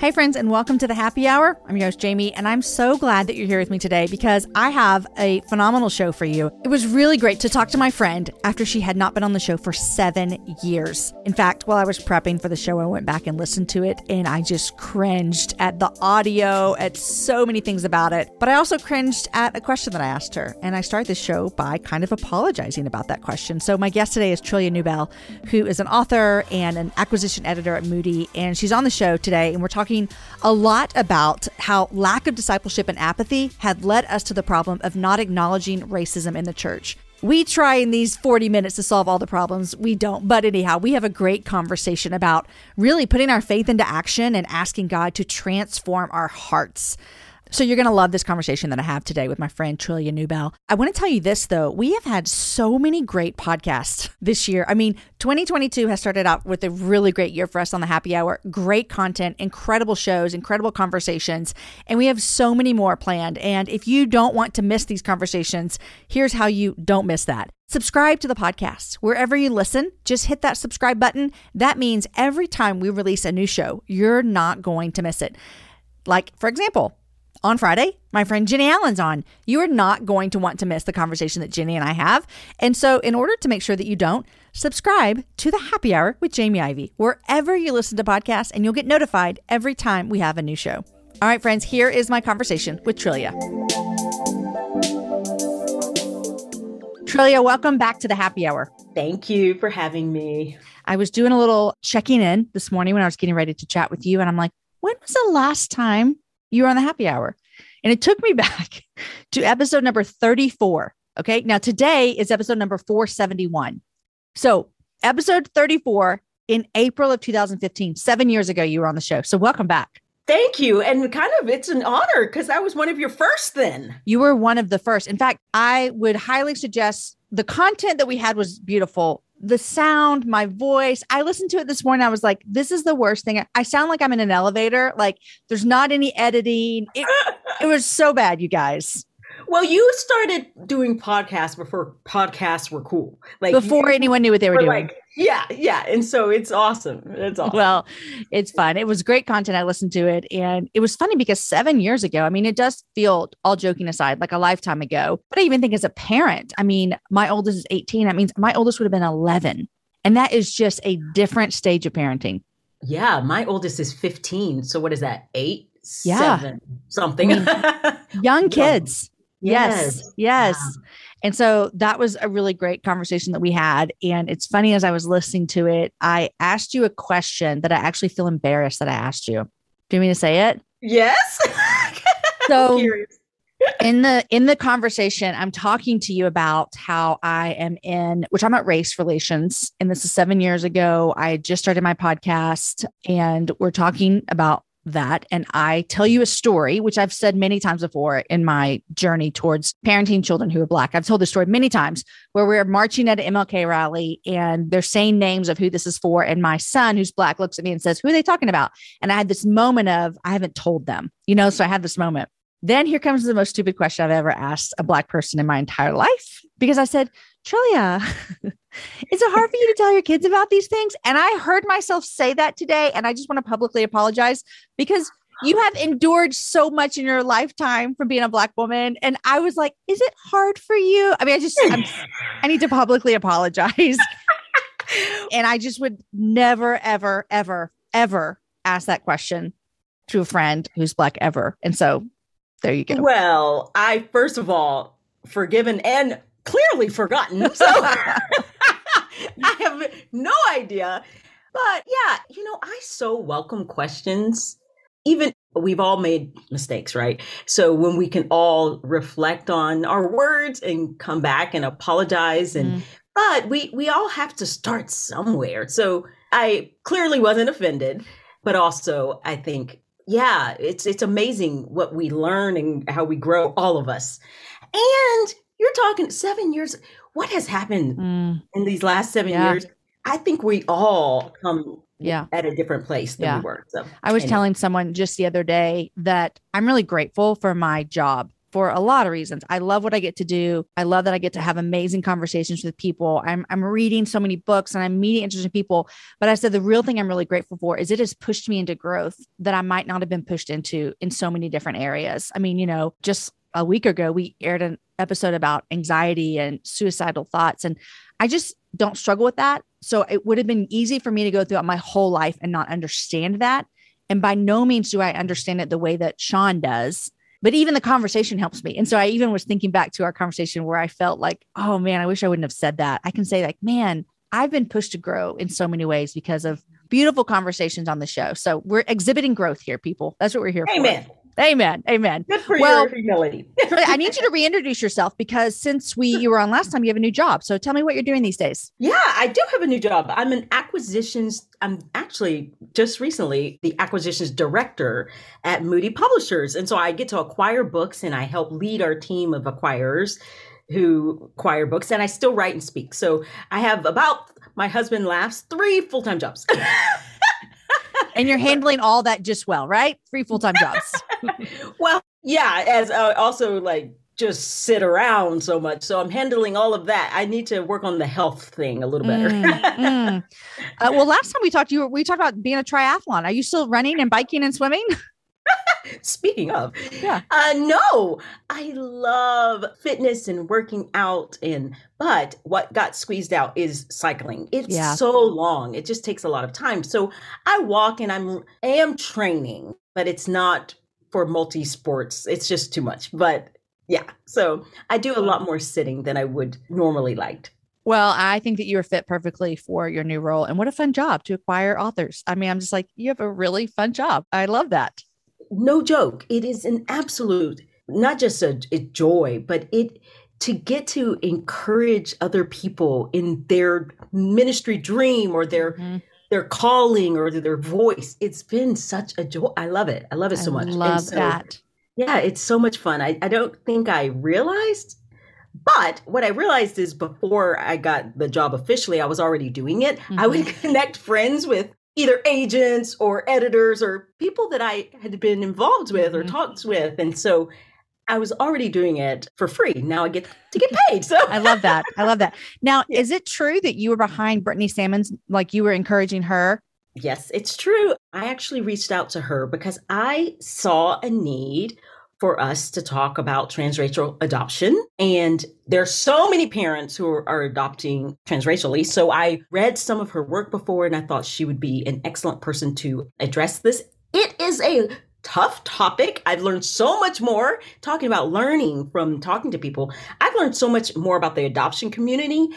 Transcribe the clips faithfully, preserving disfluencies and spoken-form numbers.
Hey friends, and welcome to the Happy Hour. I'm your host, Jamie, and I'm so glad that you're here with me today because I have a phenomenal show for you. It was really great to talk to my friend after she had not been on the show for seven years. In fact, while I was prepping for the show, I went back and listened to it, and I just cringed at the audio, at so many things about it. But I also cringed at a question that I asked her, and I start this show by kind of apologizing about that question. So my guest today is Trillia Newbell, who is an author and an acquisition editor at Moody, and she's on the show today, and we're talking a lot about how lack of discipleship and apathy had led us to the problem of not acknowledging racism in the church. We try in these forty minutes to solve all the problems. We don't. But anyhow, we have a great conversation about really putting our faith into action and asking God to transform our hearts. So you're going to love this conversation that I have today with my friend Trillia Newbell. I want to tell you this, though. We have had so many great podcasts this year. I mean, twenty twenty-two has started out with a really great year for us on the Happy Hour. Great content, incredible shows, incredible conversations. And we have so many more planned. And if you don't want to miss these conversations, here's how you don't miss that. Subscribe to the podcast. Wherever you listen, just hit that subscribe button. That means every time we release a new show, you're not going to miss it. Like, for example, on Friday, my friend Jenny Allen's on. You are not going to want to miss the conversation that Jenny and I have. And so in order to make sure that you don't, subscribe to The Happy Hour with Jamie Ivey, wherever you listen to podcasts, and you'll get notified every time we have a new show. All right, friends, here is my conversation with Trillia. Trillia, welcome back to The Happy Hour. Thank you for having me. I was doing a little checking in this morning when I was getting ready to chat with you, and I'm like, when was the last time you were on the Happy Hour? And it took me back to episode number thirty-four. Okay. Now today is episode number four seventy-one. So episode thirty-four in April of two thousand fifteen, seven years ago, you were on the show. So welcome back. Thank you. And kind of, it's an honor because I was one of your first then. You were one of the first. In fact, I would highly suggest the content that we had was beautiful. The sound, my voice, I listened to it this morning. I was like, this is the worst thing. I sound like I'm in an elevator. Like there's not any editing. It, it was so bad, you guys. Well, you started doing podcasts before podcasts were cool. Like before you, anyone knew what they were, were doing. Like, yeah. Yeah. And so it's awesome. It's awesome. Well, it's fun. It was great content. I listened to it, and it was funny because seven years ago, I mean, it does feel, all joking aside, like a lifetime ago, but I even think as a parent, I mean, my oldest is eighteen. That means my oldest would have been eleven. And that is just a different stage of parenting. Yeah. My oldest is fifteen. So what is that? Eight, yeah. seven, something. I mean, young kids. Yes. Yes. yes. Wow. And so that was a really great conversation that we had. And it's funny, as I was listening to it, I asked you a question that I actually feel embarrassed that I asked you. Do you mean to say it? Yes. So in the, in the conversation, I'm talking to you about how I am in, we're talking about race relations. And this is seven years ago. I just started my podcast and we're talking about that. And I tell you a story, which I've said many times before in my journey towards parenting children who are Black. I've told this story many times where we're marching at an M L K rally and they're saying names of who this is for. And my son, who's Black, looks at me and says, who are they talking about? And I had this moment of, I haven't told them, you know, so I had this moment. Then here comes the most stupid question I've ever asked a Black person in my entire life, because I said, Trillia, is it hard for you to tell your kids about these things? And I heard myself say that today. And I just want to publicly apologize because you have endured so much in your lifetime from being a Black woman. And I was like, is it hard for you? I mean, I just, I'm, I need to publicly apologize. And I just would never, ever, ever, ever ask that question to a friend who's Black ever. And so there you go. Well, I, first of all, forgiven and clearly forgotten. So I have no idea. But yeah, you know, I so welcome questions. Even we've all made mistakes, right? So when we can all reflect on our words and come back and apologize, and mm. but we we all have to start somewhere. So I clearly wasn't offended, but also I think, yeah, it's it's amazing what we learn and how we grow, all of us. And you're talking seven years. What has happened mm. in these last seven yeah. years? I think we all come yeah. at a different place than yeah. we were. So, I was anyway. telling someone just the other day that I'm really grateful for my job for a lot of reasons. I love what I get to do. I love that I get to have amazing conversations with people. I'm I'm reading so many books and I'm meeting interesting people. But I said, the real thing I'm really grateful for is it has pushed me into growth that I might not have been pushed into in so many different areas. I mean, you know, just a week ago, we aired an episode about anxiety and suicidal thoughts. And I just don't struggle with that. So it would have been easy for me to go throughout my whole life and not understand that. And by no means do I understand it the way that Sean does, but even the conversation helps me. And so I even was thinking back to our conversation where I felt like, oh man, I wish I wouldn't have said that. I can say like, man, I've been pushed to grow in so many ways because of beautiful conversations on the show. So we're exhibiting growth here, people. That's what we're here Amen. for. Amen. Amen. Good for well, your humility. I need you to reintroduce yourself because since we you were on last time, you have a new job. So tell me what you're doing these days. Yeah, I do have a new job. I'm an acquisitions. I'm actually just recently the acquisitions director at Moody Publishers. And so I get to acquire books and I help lead our team of acquirers who acquire books, and I still write and speak. So I have about, my husband laughs, three full-time jobs. And you're handling all that just well, right? Three full-time jobs. Well, yeah, as I also like just sit around so much. So I'm handling all of that. I need to work on the health thing a little better. mm, mm. Uh, well, last time we talked, you were, we talked about being a triathlon. Are you still running and biking and swimming? Speaking of, yeah, uh, no, I love fitness and working out. And but what got squeezed out is cycling. It's yeah. so long. It just takes a lot of time. So I walk and I'm I am training, but it's not for multi sports. It's just too much. But yeah, so I do a lot more sitting than I would normally like. Well, I think that you are fit perfectly for your new role. And what a fun job to acquire authors. I mean, I'm just like, you have a really fun job. I love that. No joke. It is an absolute, not just a, a joy, but it to get to encourage other people in their ministry dream or their mm-hmm. their calling or their voice. It's been such a joy. I love it. I love it so much. I love so, that. Yeah, it's so much fun. I, I don't think I realized, but what I realized is before I got the job officially, I was already doing it. Mm-hmm. I would connect friends with either agents or editors or people that I had been involved with or mm-hmm. talked with. And so I was already doing it for free. Now I get to get paid. So I love that. I love that. Now, yeah. is it true that you were behind Brittany Salmons, like you were encouraging her? Yes, it's true. I actually reached out to her because I saw a need for us to talk about transracial adoption. And there are so many parents who are, are adopting transracially. So I read some of her work before and I thought she would be an excellent person to address this. It is a tough topic. I've learned so much more talking about learning from talking to people. I've learned so much more about the adoption community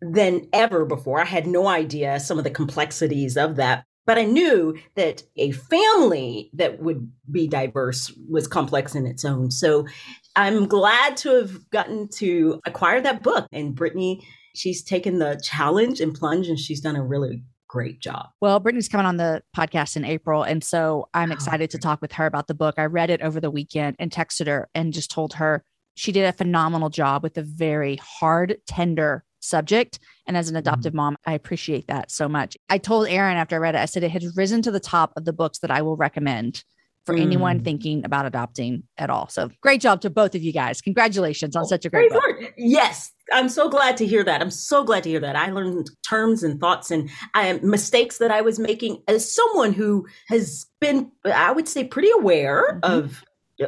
than ever before. I had no idea some of the complexities of that. But I knew that a family that would be diverse was complex in its own. So I'm glad to have gotten to acquire that book. And Brittany, she's taken the challenge and plunge, and she's done a really great job. Well, Brittany's coming on the podcast in April. And so I'm excited oh, to talk with her about the book. I read it over the weekend and texted her and just told her she did a phenomenal job with a very hard, tender subject. And as an adoptive mom, I appreciate that so much. I told Aaron after I read it, I said, it has risen to the top of the books that I will recommend for mm. anyone thinking about adopting at all. So great job to both of you guys. Congratulations on such a great book. Yes. I'm so glad to hear that. I'm so glad to hear that. I learned terms and thoughts and I, mistakes that I was making as someone who has been, I would say, pretty aware mm-hmm. of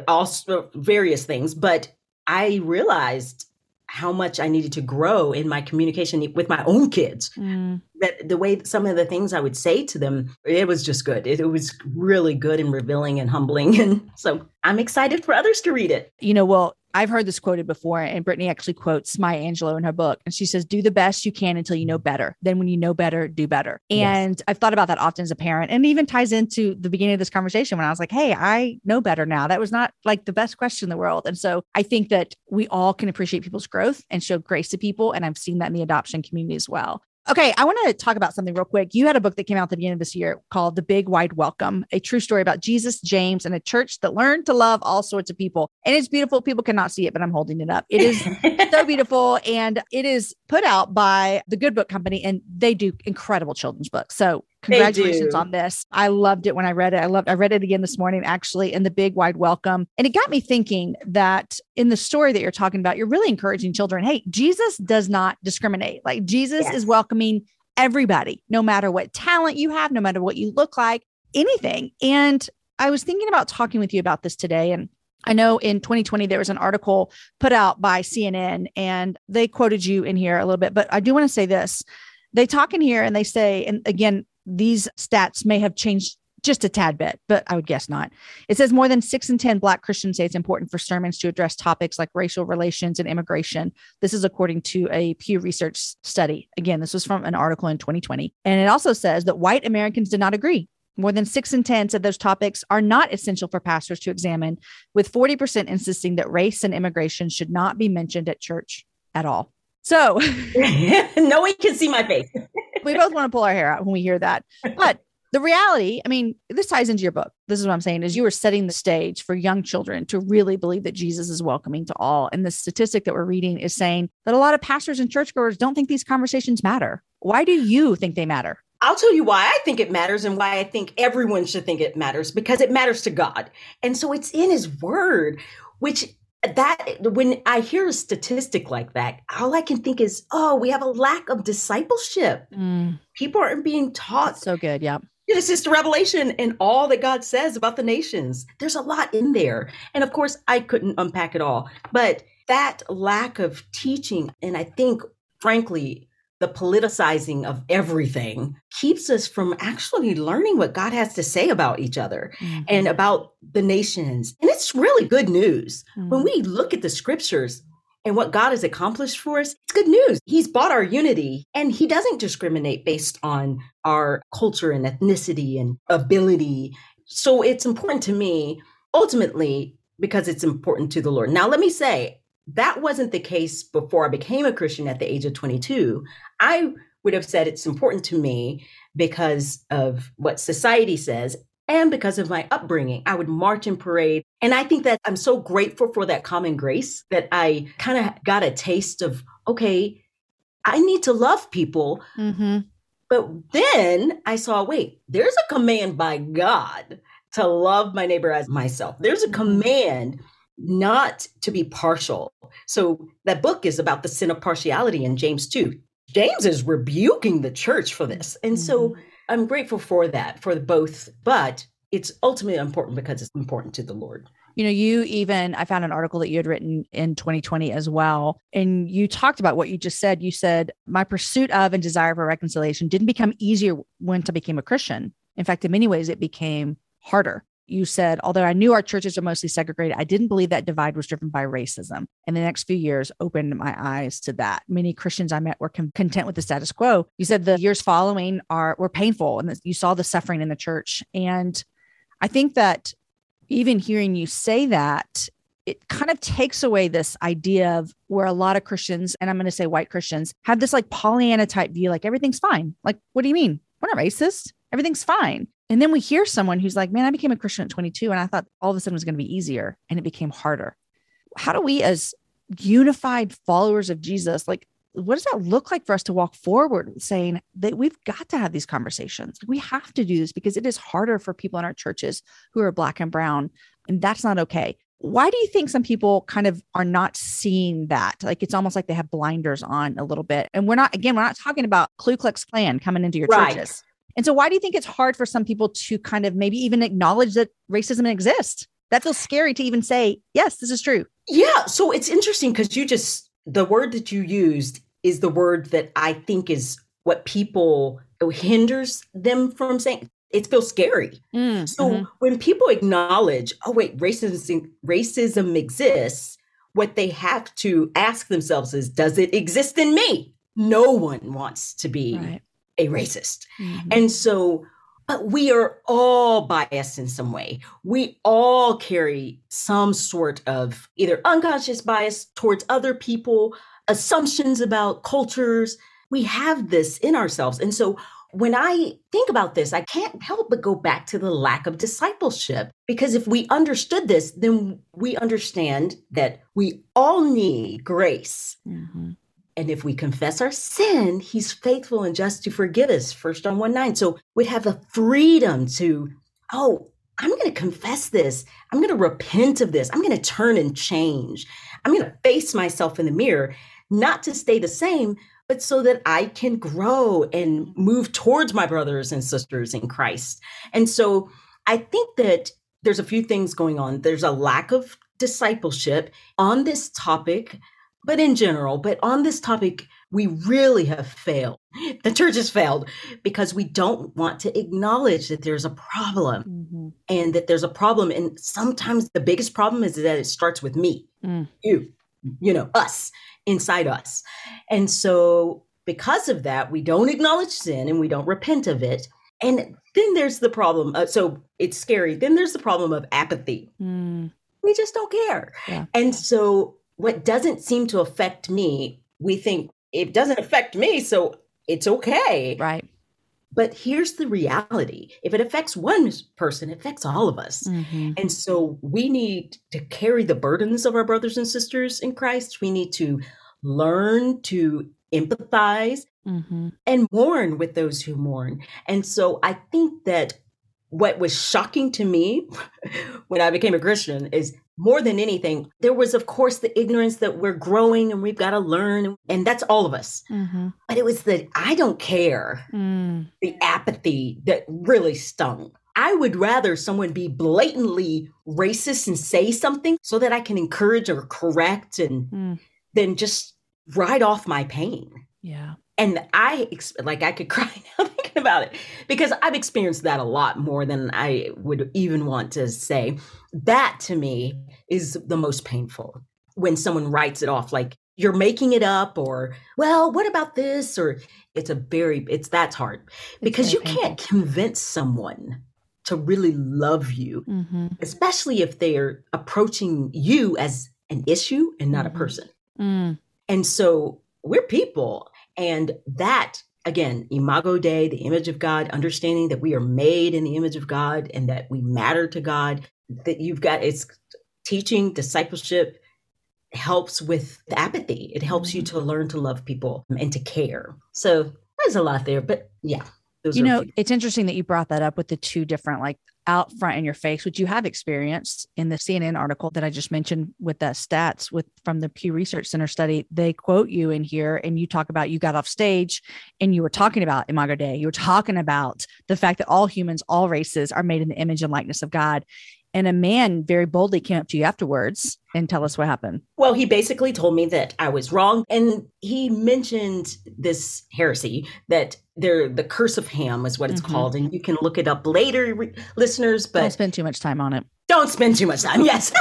all various things, but I realized how much I needed to grow in my communication with my own kids. Mm. That the way that some of the things I would say to them, it was just good. It, it was really good and revealing and humbling. And so I'm excited for others to read it. You know, well, I've heard this quoted before, and Brittany actually quotes Maya Angelou in her book. And she says, do the best you can until you know better. Then when you know better, do better. And yes. I've thought about that often as a parent, and it even ties into the beginning of this conversation when I was like, hey, I know better now. That was not like the best question in the world. And so I think that we all can appreciate people's growth and show grace to people. And I've seen that in the adoption community as well. Okay, I want to talk about something real quick. You had a book that came out at the beginning of this year called The Big Wide Welcome, a true story about Jesus, James, and a church that learned to love all sorts of people. And it's beautiful. People cannot see it, but I'm holding it up. It is so beautiful. And it is put out by the Good Book Company, and they do incredible children's books. So congratulations on this. I loved it when I read it. I loved, I read it again this morning, actually, in The Big Wide Welcome. And it got me thinking that in the story that you're talking about, you're really encouraging children. Hey, Jesus does not discriminate. Like Jesus yes. is welcoming everybody, no matter what talent you have, no matter what you look like, anything. And I was thinking about talking with you about this today. And I know in twenty twenty, there was an article put out by C N N, and they quoted you in here a little bit, but I do want to say this. They talk in here and they say, and again, these stats may have changed just a tad bit, but I would guess not. It says more than six in ten Black Christians say it's important for sermons to address topics like racial relations and immigration. This is according to a Pew Research study. Again, this was from an article in twenty twenty. And it also says that white Americans did not agree. More than six in ten said those topics are not essential for pastors to examine, with forty percent insisting that race and immigration should not be mentioned at church at all. So no one can see my face. We both want to pull our hair out when we hear that. But the reality, I mean, this ties into your book. This is what I'm saying is you are setting the stage for young children to really believe that Jesus is welcoming to all. And the statistic that we're reading is saying that a lot of pastors and churchgoers don't think these conversations matter. Why do you think they matter? I'll tell you why I think it matters and why I think everyone should think it matters, because it matters to God. And so it's in his word, which that when I hear a statistic like that, all I can think is, oh, we have a lack of discipleship. Mm. People aren't being taught. That's so good. Yeah. This is the revelation and all that God says about the nations. There's a lot in there. And of course, I couldn't unpack it all. But that lack of teaching, and I think, frankly, the politicizing of everything keeps us from actually learning what God has to say about each other mm-hmm. and about the nations. And it's really good news. Mm-hmm. When we look at the scriptures and what God has accomplished for us, it's good news. He's bought our unity, and he doesn't discriminate based on our culture and ethnicity and ability. So it's important to me, ultimately, because it's important to the Lord. Now, let me say, that wasn't the case before I became a Christian at the age of twenty-two. I would have said it's important to me because of what society says and because of my upbringing. I would march and parade. And I think that I'm so grateful for that common grace that I kind of got a taste of, okay, I need to love people. Mm-hmm. But then I saw, wait, there's a command by God to love my neighbor as myself. There's a command not to be partial. So that book is about the sin of partiality in James two. James is rebuking the church for this. And mm-hmm. so I'm grateful for that, for both, but it's ultimately important because it's important to the Lord. You know, you even, I found an article that you had written in twenty twenty as well. And you talked about what you just said. You said, my pursuit of and desire for reconciliation didn't become easier once I became a Christian. In fact, in many ways, it became harder. You said, although I knew our churches are mostly segregated, I didn't believe that divide was driven by racism. And the next few years opened my eyes to that. Many Christians I met were con- content with the status quo. You said the years following are were painful, and you saw the suffering in the church. And I think that even hearing you say that, it kind of takes away this idea of where a lot of Christians, and I'm going to say white Christians, have this like Pollyanna type view, like everything's fine. Like, what do you mean? We're not racist. Everything's fine. And then we hear someone who's like, man, I became a Christian at twenty-two, and I thought all of a sudden it was going to be easier, and it became harder. How do we as unified followers of Jesus, like, what does that look like for us to walk forward saying that we've got to have these conversations? We have to do this because it is harder for people in our churches who are Black and brown, and that's not okay. Why do you think some people kind of are not seeing that? Like, it's almost like they have blinders on a little bit. And we're not, again, we're not talking about Ku Klux Klan coming into your right. churches. And so why do you think it's hard for some people to kind of maybe even acknowledge that racism exists? That feels scary to even say, yes, this is true. Yeah. So it's interesting because you just, the word that you used is the word that I think is what people hinders them from saying. It feels scary. Mm, so mm-hmm. when people acknowledge, oh, wait, racism, racism exists, what they have to ask themselves is, does it exist in me? No one wants to be right. a racist. Mm-hmm. And so but we are all biased in some way. We all carry some sort of either unconscious bias towards other people, assumptions about cultures. We have this in ourselves. And so when I think about this, I can't help but go back to the lack of discipleship, because if we understood this, then we understand that we all need grace. Mm-hmm. And if we confess our sin, he's faithful and just to forgive us, First John one nine. So we'd have the freedom to, oh, I'm going to confess this. I'm going to repent of this. I'm going to turn and change. I'm going to face myself in the mirror, not to stay the same, but so that I can grow and move towards my brothers and sisters in Christ. And so I think that there's a few things going on. There's a lack of discipleship on this topic, but in general, but on this topic, we really have failed. The church has failed because we don't want to acknowledge that there's a problem mm-hmm. and that there's a problem. And sometimes the biggest problem is that it starts with me, mm. you, you know, us, inside us. And so because of that, we don't acknowledge sin and we don't repent of it. And then there's the problem. Of, so it's scary. Then there's the problem of apathy. Mm. We just don't care. Yeah. And so what doesn't seem to affect me, we think it doesn't affect me, so it's okay. Right. But here's the reality. If it affects one person, it affects all of us. Mm-hmm. And so we need to carry the burdens of our brothers and sisters in Christ. We need to learn to empathize mm-hmm. and mourn with those who mourn. And so I think that what was shocking to me when I became a Christian is more than anything, there was, of course, the ignorance that we're growing and we've got to learn. And that's all of us. Mm-hmm. But it was the I don't care, mm. the apathy that really stung. I would rather someone be blatantly racist and say something so that I can encourage or correct and mm. then just ride off my pain. Yeah. And I, like, I could cry now thinking about it, because I've experienced that a lot more than I would even want to say. That to me is the most painful, when someone writes it off, like you're making it up, or, well, what about this? Or it's a very, it's, that's hard, because you painful. Can't convince someone to really love you, mm-hmm. especially if they're approaching you as an issue and not mm-hmm. a person. Mm. And so we're people. And that, again, Imago Dei, the image of God, understanding that we are made in the image of God and that we matter to God, that you've got, it's teaching discipleship helps with the apathy. It helps mm-hmm. you to learn to love people and to care. So there's a lot there, but yeah. Those you know, it's interesting that you brought that up with the two different, like out front in your face, which you have experienced in the C N N article that I just mentioned with the stats with from the Pew Research Center study. They quote you in here and you talk about you got off stage and you were talking about Imago Dei. You were talking about the fact that all humans, all races are made in the image and likeness of God. And a man very boldly came up to you afterwards and tell us what happened. Well, he basically told me that I was wrong. And he mentioned this heresy that there, the curse of Ham is what it's mm-hmm. called. And you can look it up later, re- listeners. But don't spend too much time on it. Don't spend too much time. Yes.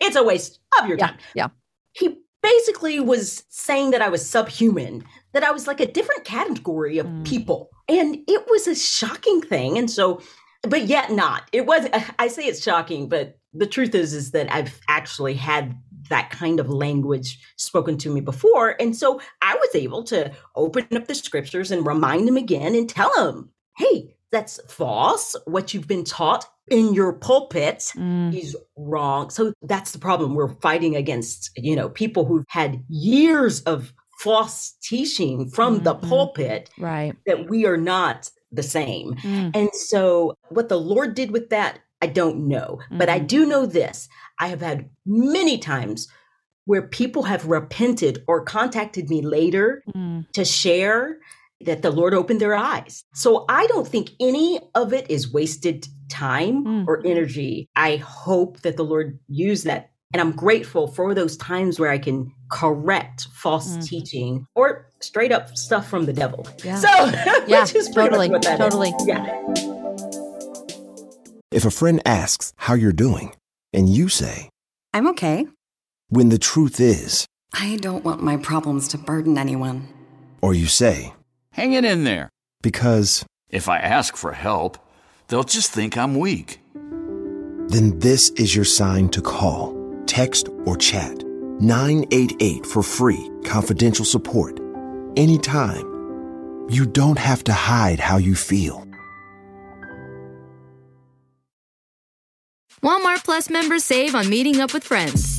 It's a waste of your yeah, time. Yeah. He basically was saying that I was subhuman, that I was like a different category of mm. people. And it was a shocking thing. And so but yet not. It was, I say it's shocking, but the truth is, is that I've actually had that kind of language spoken to me before. And so I was able to open up the scriptures and remind them again and tell them, hey, that's false. What you've been taught in your pulpit mm. is wrong. So that's the problem. We're fighting against, you know, people who've had years of false teaching from mm-hmm. the pulpit, right? That we are not the same. Mm. And so what the Lord did with that, I don't know. Mm-hmm. But I do know this. I have had many times where people have repented or contacted me later mm. to share that the Lord opened their eyes. So I don't think any of it is wasted time mm. or energy. I hope that the Lord used that. And I'm grateful for those times where I can correct false mm. teaching or straight up stuff from the devil. Yeah. So, yeah, which is totally, what that totally. Is. Yeah. If a friend asks how you're doing and you say, I'm okay, when the truth is... I don't want my problems to burden anyone. Or you say... Hang it in there. Because... If I ask for help, they'll just think I'm weak. Then this is your sign to call, text, or chat. nine eight eight for free, confidential support. Anytime. You don't have to hide how you feel. Walmart Plus members save on meeting up with friends.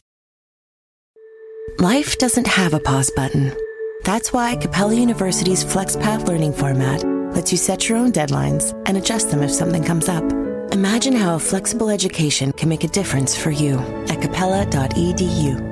Life doesn't have a pause button. That's why Capella University's FlexPath learning format lets you set your own deadlines and adjust them if something comes up. Imagine how a flexible education can make a difference for you at capella dot e d u.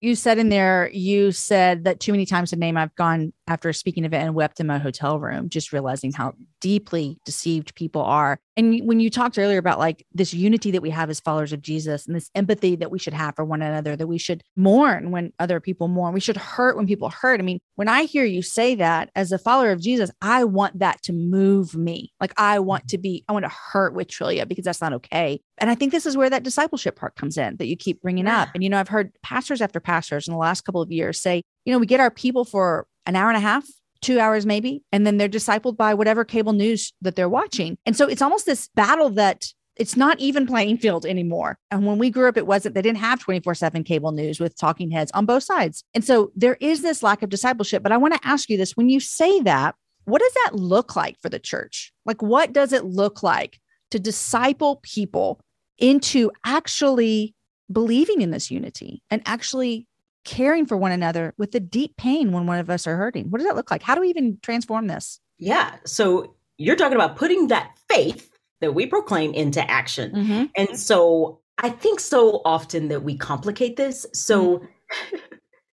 You said in there, you said that too many times the name I've gone after speaking of it and wept in my hotel room, just realizing how deeply deceived people are. And when you talked earlier about like this unity that we have as followers of Jesus and this empathy that we should have for one another, that we should mourn when other people mourn, we should hurt when people hurt. I mean, when I hear you say that as a follower of Jesus, I want that to move me. Like I want to be, I want to hurt with Trillia because that's not okay. And I think this is where that discipleship part comes in that you keep bringing up. And, you know, I've heard pastors after pastors in the last couple of years say, you know, we get our people for an hour and a half, two hours maybe, and then they're discipled by whatever cable news that they're watching. And so it's almost this battle that it's not even playing field anymore. And when we grew up, it wasn't, they didn't have twenty-four seven cable news with talking heads on both sides. And so there is this lack of discipleship, but I want to ask you this, when you say that, what does that look like for the church? Like, what does it look like to disciple people into actually believing in this unity and actually caring for one another with the deep pain when one of us are hurting? What does that look like? How do we even transform this? Yeah. So you're talking about putting that faith that we proclaim into action. Mm-hmm. And so I think so often that we complicate this. So, mm-hmm.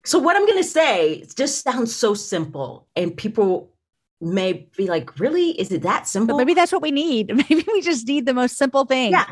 so what I'm going to say just sounds so simple and people may be like, really, is it that simple? But maybe that's what we need. Maybe we just need the most simple thing. Yeah.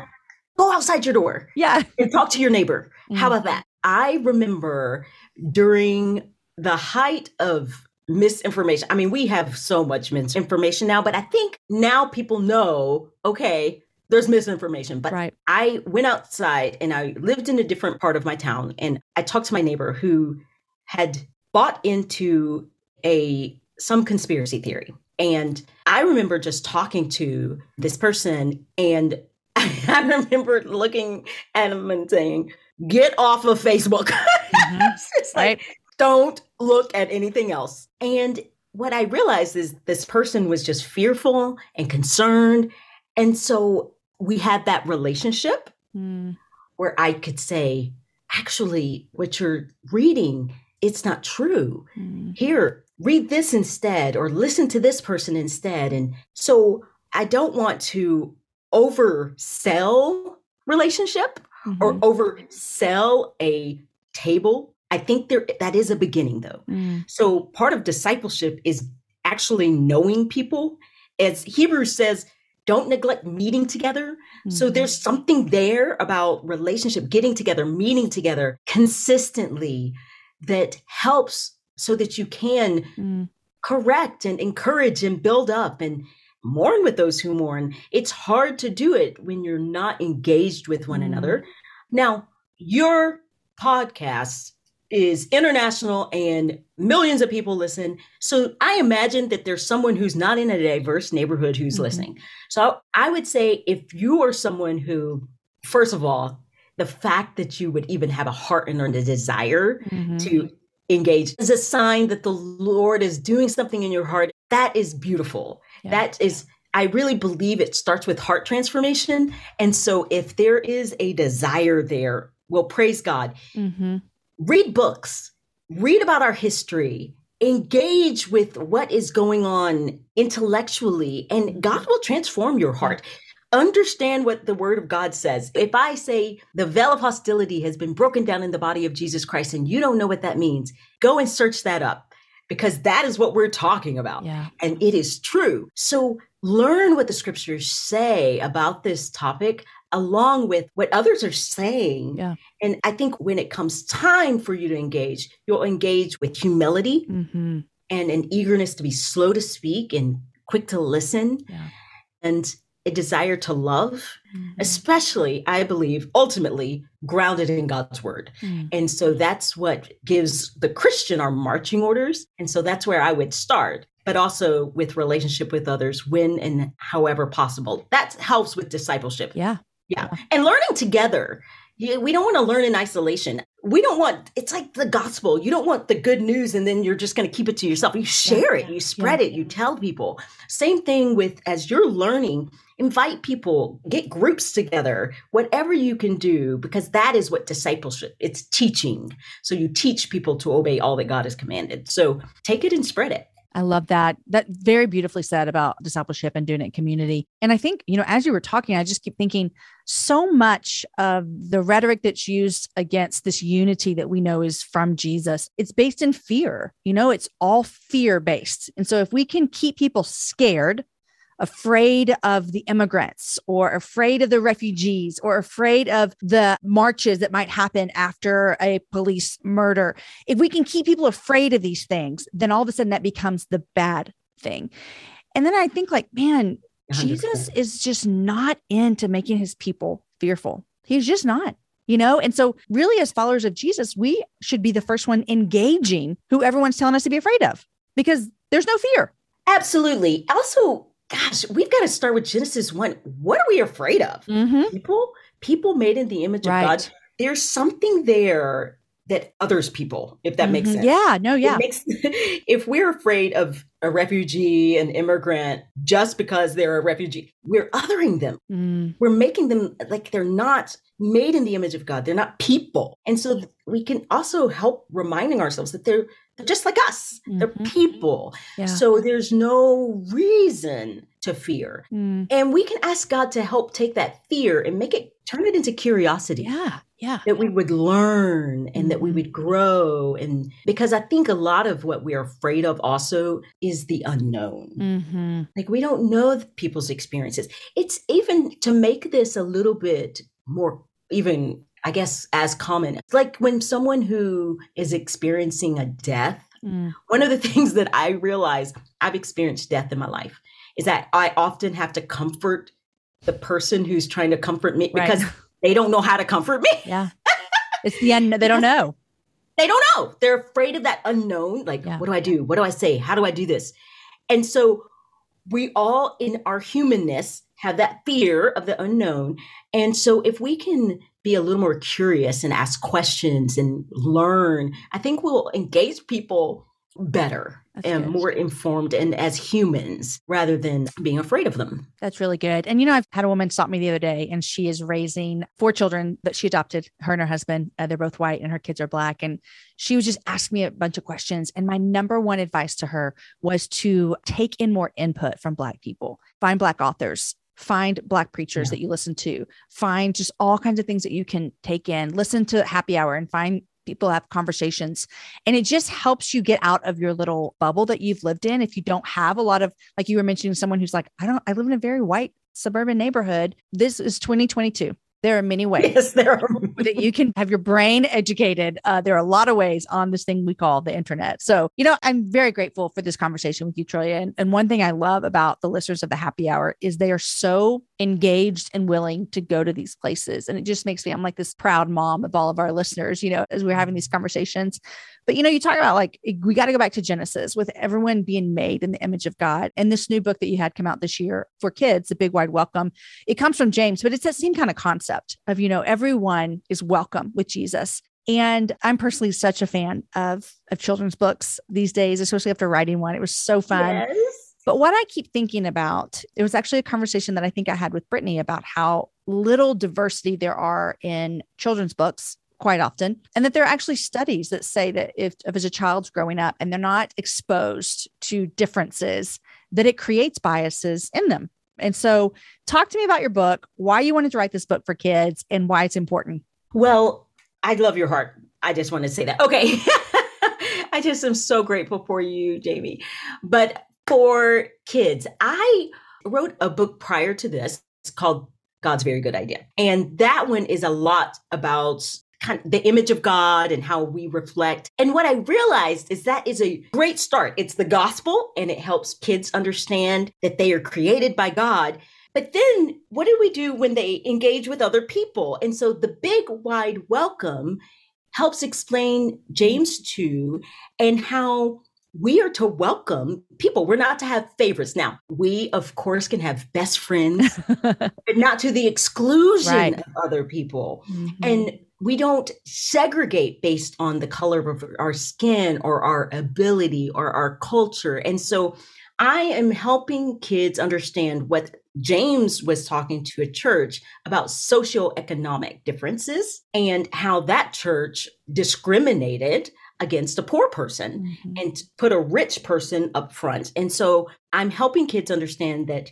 Go outside your door. Yeah. And talk to your neighbor. Mm-hmm. How about that? I remember during the height of misinformation, I mean, we have so much misinformation now, but I think now people know, okay, there's misinformation. But right. I went outside and I lived in a different part of my town. And I talked to my neighbor who had bought into a some conspiracy theory. And I remember just talking to this person. And I remember looking at him and saying, get off of Facebook. Mm-hmm. It's like, right. Don't look at anything else. And what I realized is this person was just fearful and concerned. And so we had that relationship mm. where I could say, actually, what you're reading, it's not true. Mm. Here, read this instead, or listen to this person instead. And so I don't want to oversell relationship. Mm-hmm. Or oversell a table. I think there that is a beginning, though. Mm. So part of discipleship is actually knowing people. As Hebrews says, don't neglect meeting together. Mm-hmm. So there's something there about relationship, getting together, meeting together consistently that helps so that you can mm. correct and encourage and build up and mourn with those who mourn. It's hard to do it when you're not engaged with one mm. another. Now, your podcast is international and millions of people listen. So I imagine that there's someone who's not in a diverse neighborhood who's mm-hmm. listening. So I would say if you are someone who, first of all, the fact that you would even have a heart and a desire mm-hmm. to engage is a sign that the Lord is doing something in your heart. That is beautiful. Yeah. That is, I really believe it starts with heart transformation. And so if there is a desire there, well, praise God, mm-hmm. read books, read about our history, engage with what is going on intellectually, and God will transform your heart. understand what the word of God says. If I say the veil of hostility has been broken down in the body of Jesus Christ and you don't know what that means, go and search that up, because that is what we're talking about. Yeah. And it is true. So learn what the scriptures say about this topic, along with what others are saying. Yeah. And I think when it comes time for you to engage, you'll engage with humility mm-hmm. and an eagerness to be slow to speak and quick to listen yeah. and a desire to love, mm-hmm. especially, I believe, ultimately grounded in God's word. Mm. And so that's what gives the Christian our marching orders. And so that's where I would start, but also with relationship with others when and however possible. That helps with discipleship. Yeah. Yeah. And learning together. We don't want to learn in isolation. We don't want, it's like the gospel. You don't want the good news and then you're just going to keep it to yourself. You share yeah, it, yeah, you spread yeah, it, yeah. you tell people. Same thing with, as you're learning, invite people, get groups together, whatever you can do, because that is what discipleship, it's teaching. So you teach people to obey all that God has commanded. So take it and spread it. I love that. That very beautifully said about discipleship and doing it in community. And I think, you know, as you were talking, I just keep thinking so much of the rhetoric that's used against this unity that we know is from Jesus, it's based in fear. You know, it's all fear based. And so if we can keep people scared, afraid of the immigrants or afraid of the refugees or afraid of the marches that might happen after a police murder. If we can keep people afraid of these things, then all of a sudden that becomes the bad thing. And then I think like, man, one hundred percent. Jesus is just not into making his people fearful. He's just not. You know, and so really as followers of Jesus, we should be the first one engaging who everyone's telling us to be afraid of, because there's no fear. Absolutely. Also, gosh, we've got to start with Genesis one. What are we afraid of? Mm-hmm. People, people made in the image right. of God. There's something there that others people, if that mm-hmm. makes sense. Yeah, no, yeah. It makes, if we're afraid of a refugee, an immigrant, just because they're a refugee, we're othering them. Mm. We're making them like they're not made in the image of God. They're not people. And so we can also help reminding ourselves that they're They're just like us. Mm-hmm. They're people. Yeah. So there's no reason to fear. Mm. And we can ask God to help take that fear and make it, turn it into curiosity. Yeah. Yeah. That we would learn and that we would grow. And because I think a lot of what we're afraid of also is the unknown. Mm-hmm. Like we don't know people's experiences. It's even to make this a little bit more, even I guess, as common. It's like when someone who is experiencing a death, mm. one of the things that I realize I've experienced death in my life is that I often have to comfort the person who's trying to comfort me because right. they don't know how to comfort me. Yeah. It's the end. They don't know. They don't know. They're afraid of that unknown. Like, yeah. what do I do? What do I say? How do I do this? And so we all in our humanness have that fear of the unknown. And so if we can be a little more curious and ask questions and learn, I think we'll engage people better That's and good. More informed and as humans rather than being afraid of them. That's really good. And, you know, I've had a woman stop me the other day, and she is raising four children that she adopted, her and her husband. Uh, they're both white and her kids are black. And she was just asking me a bunch of questions. And my number one advice to her was to take in more input from Black people, find Black authors, find Black preachers yeah. that you listen to, find just all kinds of things that you can take in, listen to Happy Hour and find people have conversations. And it just helps you get out of your little bubble that you've lived in. If you don't have a lot of, like you were mentioning, someone who's like, I don't, I live in a very white suburban neighborhood. This is twenty twenty-two. There are many ways yes, there are. that you can have your brain educated. Uh, there are a lot of ways on this thing we call the internet. So, you know, I'm very grateful for this conversation with you, Trillia. And, and one thing I love about the listeners of the Happy Hour is they are so engaged and willing to go to these places. And it just makes me, I'm like this proud mom of all of our listeners, you know, as we're having these conversations. But, you know, you talk about like, we got to go back to Genesis with everyone being made in the image of God. And this new book that you had come out this year for kids, The Big Wide Welcome, it comes from James, but it's that same kind of concept of, you know, everyone is welcome with Jesus. And I'm personally such a fan of, of children's books these days, especially after writing one. It was so fun. Yes. But what I keep thinking about, it was actually a conversation that I think I had with Brittany about how little diversity there are in children's books quite often. And that there are actually studies that say that if, if as a child's growing up and they're not exposed to differences, that it creates biases in them. And so talk to me about your book, why you wanted to write this book for kids and why it's important. Well, I love your heart. I just want to say that. Okay. I just am so grateful for you, Jamie. But for kids, I wrote a book prior to this. It's called God's Very Good Idea. And that one is a lot about kind of the image of God and how we reflect. And what I realized is that is a great start. It's the gospel and it helps kids understand that they are created by God. But then what do we do when they engage with other people? And so the Big Wide Welcome helps explain James two and how we are to welcome people. We're not to have favorites. Now, we, of course, can have best friends, but not to the exclusion right. of other people. Mm-hmm. And we don't segregate based on the color of our skin or our ability or our culture. And so I am helping kids understand what James was talking to a church about socioeconomic differences and how that church discriminated against a poor person mm-hmm. and put a rich person up front. And so I'm helping kids understand that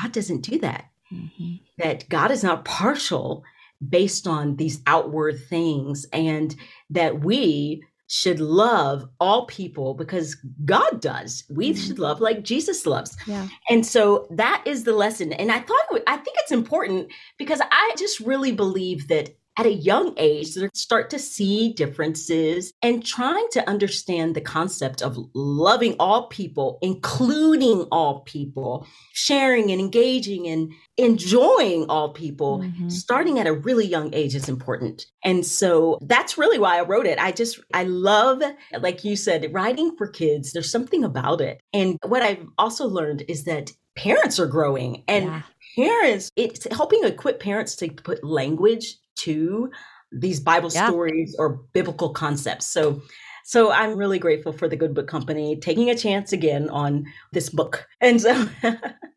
God doesn't do that, mm-hmm. that God is not partial based on these outward things, and that we should love all people because God does. We mm-hmm. should love like Jesus loves. Yeah. And so that is the lesson. And I thought, it would, I think it's important because I just really believe that at a young age, they start to see differences and trying to understand the concept of loving all people, including all people, sharing and engaging and enjoying all people, mm-hmm. starting at a really young age is important. And so that's really why I wrote it. I just, I love, like you said, writing for kids. There's something about it. And what I've also learned is that parents are growing and yeah. parents, it's helping equip parents to put language to these Bible yeah. stories or biblical concepts. So, so I'm really grateful for the Good Book Company taking a chance again on this book. And so,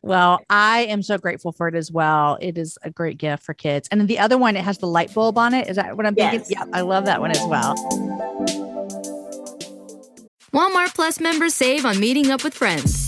well, I am so grateful for it as well. It is a great gift for kids. And then the other one, it has the light bulb on it. Is that what I'm yes. thinking? Yeah, I love that one as well. Walmart Plus members save on meeting up with friends.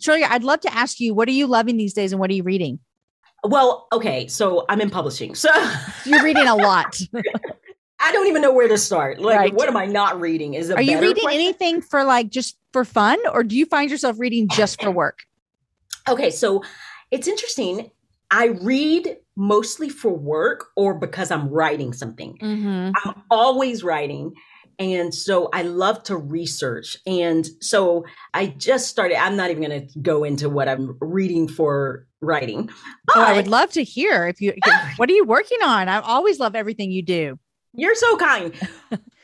Trillia, I'd love to ask you, what are you loving these days and what are you reading? Well, okay, so I'm in publishing. So you're reading a lot. I don't even know where to start. Like, right. what am I not reading? Is it Are you reading question? anything for like just for fun, or do you find yourself reading just for work? Okay, so it's interesting. I read mostly for work or because I'm writing something. Mm-hmm. I'm always writing. And so I love to research. And so I just started, I'm not even going to go into what I'm reading for writing. But oh, I would love to hear if you, what are you working on? I always love everything you do. You're so kind.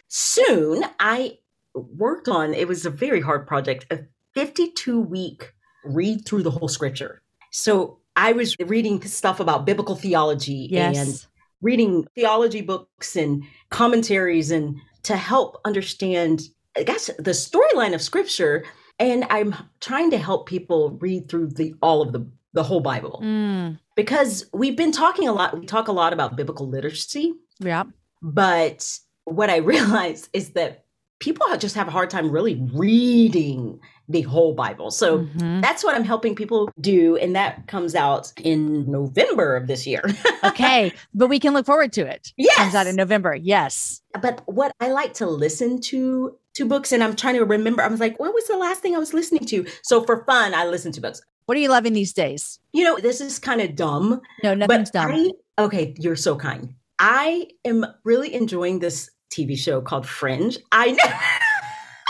Soon I worked on, it was a very hard project, a fifty-two week read through the whole scripture. So I was reading stuff about biblical theology yes. and reading theology books and commentaries and to help understand, I guess, the storyline of scripture. And I'm trying to help people read through the all of the, the whole Bible. Mm. Because we've been talking a lot, we talk a lot about biblical literacy. Yeah. But what I realized is that people just have a hard time really reading the whole Bible. So mm-hmm. that's what I'm helping people do. And that comes out in November of this year. Okay. But we can look forward to it. Yes. Comes out in November. Yes. But what I like to listen to, to books, and I'm trying to remember, I was like, what was the last thing I was listening to? So for fun, I listen to books. What are you loving these days? You know, this is kind of dumb. No, nothing's dumb. I, okay. You're so kind. I am really enjoying this T V show called Fringe. I know.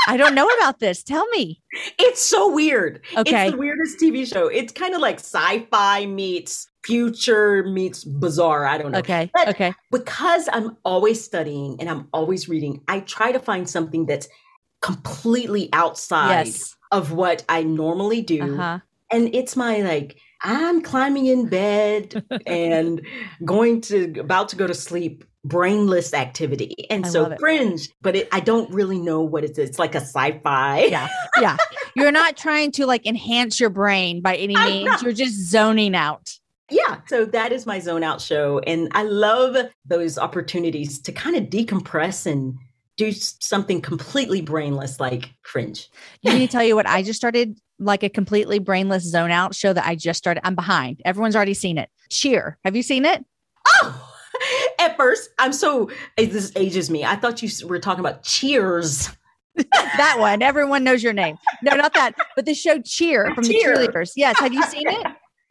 I don't know about this. Tell me. It's so weird. Okay. It's the weirdest T V show. It's kind of like sci-fi meets future meets bizarre. I don't know. Okay. But okay. because I'm always studying and I'm always reading, I try to find something that's completely outside yes. of what I normally do. Uh-huh. And it's my like I'm climbing in bed and going to about to go to sleep. Brainless activity. And I so Fringe, but it, I don't really know what it is. It's like a sci-fi. Yeah. Yeah. You're not trying to like enhance your brain by any I'm means. Not. You're just zoning out. Yeah. So that is my zone out show. And I love those opportunities to kind of decompress and do something completely brainless, like Fringe. Let me tell you what, I just started like a completely brainless zone out show that I just started. I'm behind. Everyone's already seen it. Cheer. Have you seen it? Oh, at first, I'm so, this ages me. I thought you were talking about Cheers. That one. Everyone knows your name. No, not that. But the show Cheer from Cheer. The cheerleaders. Yes. Have you seen it?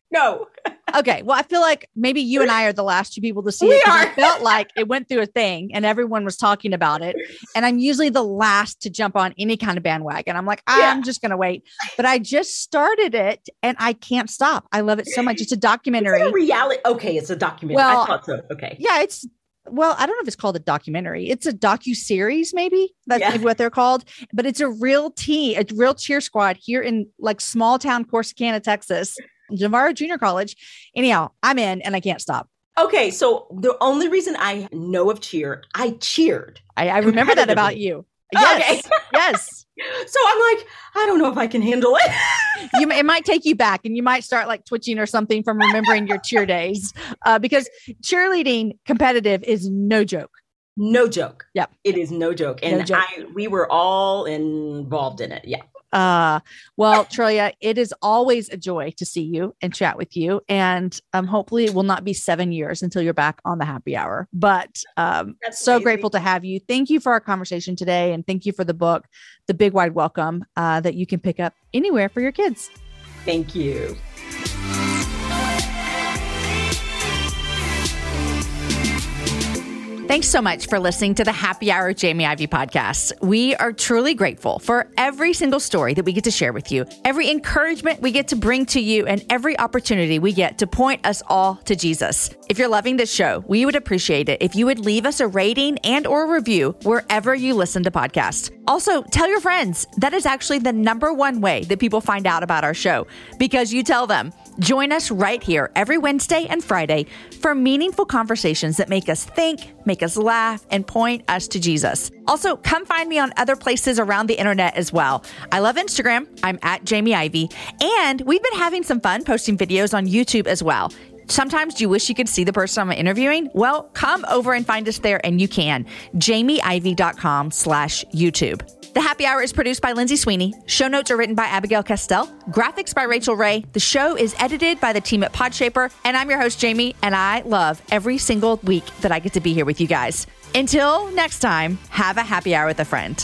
No. Okay. Well, I feel like maybe you and I are the last two people to see we it. Are. I felt like it went through a thing and everyone was talking about it. And I'm usually the last to jump on any kind of bandwagon. I'm like, I'm yeah. just going to wait. But I just started it and I can't stop. I love it so much. It's a documentary. It's a reality. Okay. It's a documentary. Well, I thought so. Okay. Yeah. It's, well, I don't know if it's called a documentary. It's a docu-series maybe. That's yeah. maybe what they're called. But it's a real tea, a real cheer squad here in like small town Corsicana, Texas. Jamara Junior College. Anyhow, I'm in and I can't stop. Okay. So the only reason I know of Cheer, I cheered. I, I remember that about you. Yes. Okay. Yes. So I'm like, I don't know if I can handle it. You, it might take you back and you might start like twitching or something from remembering your cheer days uh, because cheerleading competitive is no joke. No joke. Yep. It is no joke. And no joke. I, we were all involved in it. Yeah. Uh, well, Trillia, it is always a joy to see you and chat with you. And, um, hopefully it will not be seven years until you're back on the happy hour, but, um, That's so amazing. Grateful to have you. Thank you for our conversation today. And thank you for the book, The Big Wide Welcome, uh, that you can pick up anywhere for your kids. Thank you. Thanks so much for listening to the Happy Hour Jamie Ivey podcast. We are truly grateful for every single story that we get to share with you, every encouragement we get to bring to you, and every opportunity we get to point us all to Jesus. If you're loving this show, we would appreciate it if you would leave us a rating and or review wherever you listen to podcasts. Also, tell your friends. That is actually the number one way that people find out about our show, because you tell them. Join us right here every Wednesday and Friday for meaningful conversations that make us think, make us laugh, and point us to Jesus. Also, come find me on other places around the internet as well. I love Instagram. I'm at Jamie Ivey. And we've been having some fun posting videos on YouTube as well. Sometimes do you wish you could see the person I'm interviewing? Well, come over and find us there, and you can. jamieivey.com slash YouTube. The Happy Hour is produced by Lindsay Sweeney. Show notes are written by Abigail Castell. Graphics by Rachel Ray. The show is edited by the team at Podshaper. And I'm your host, Jamie, and I love every single week that I get to be here with you guys. Until next time, have a happy hour with a friend.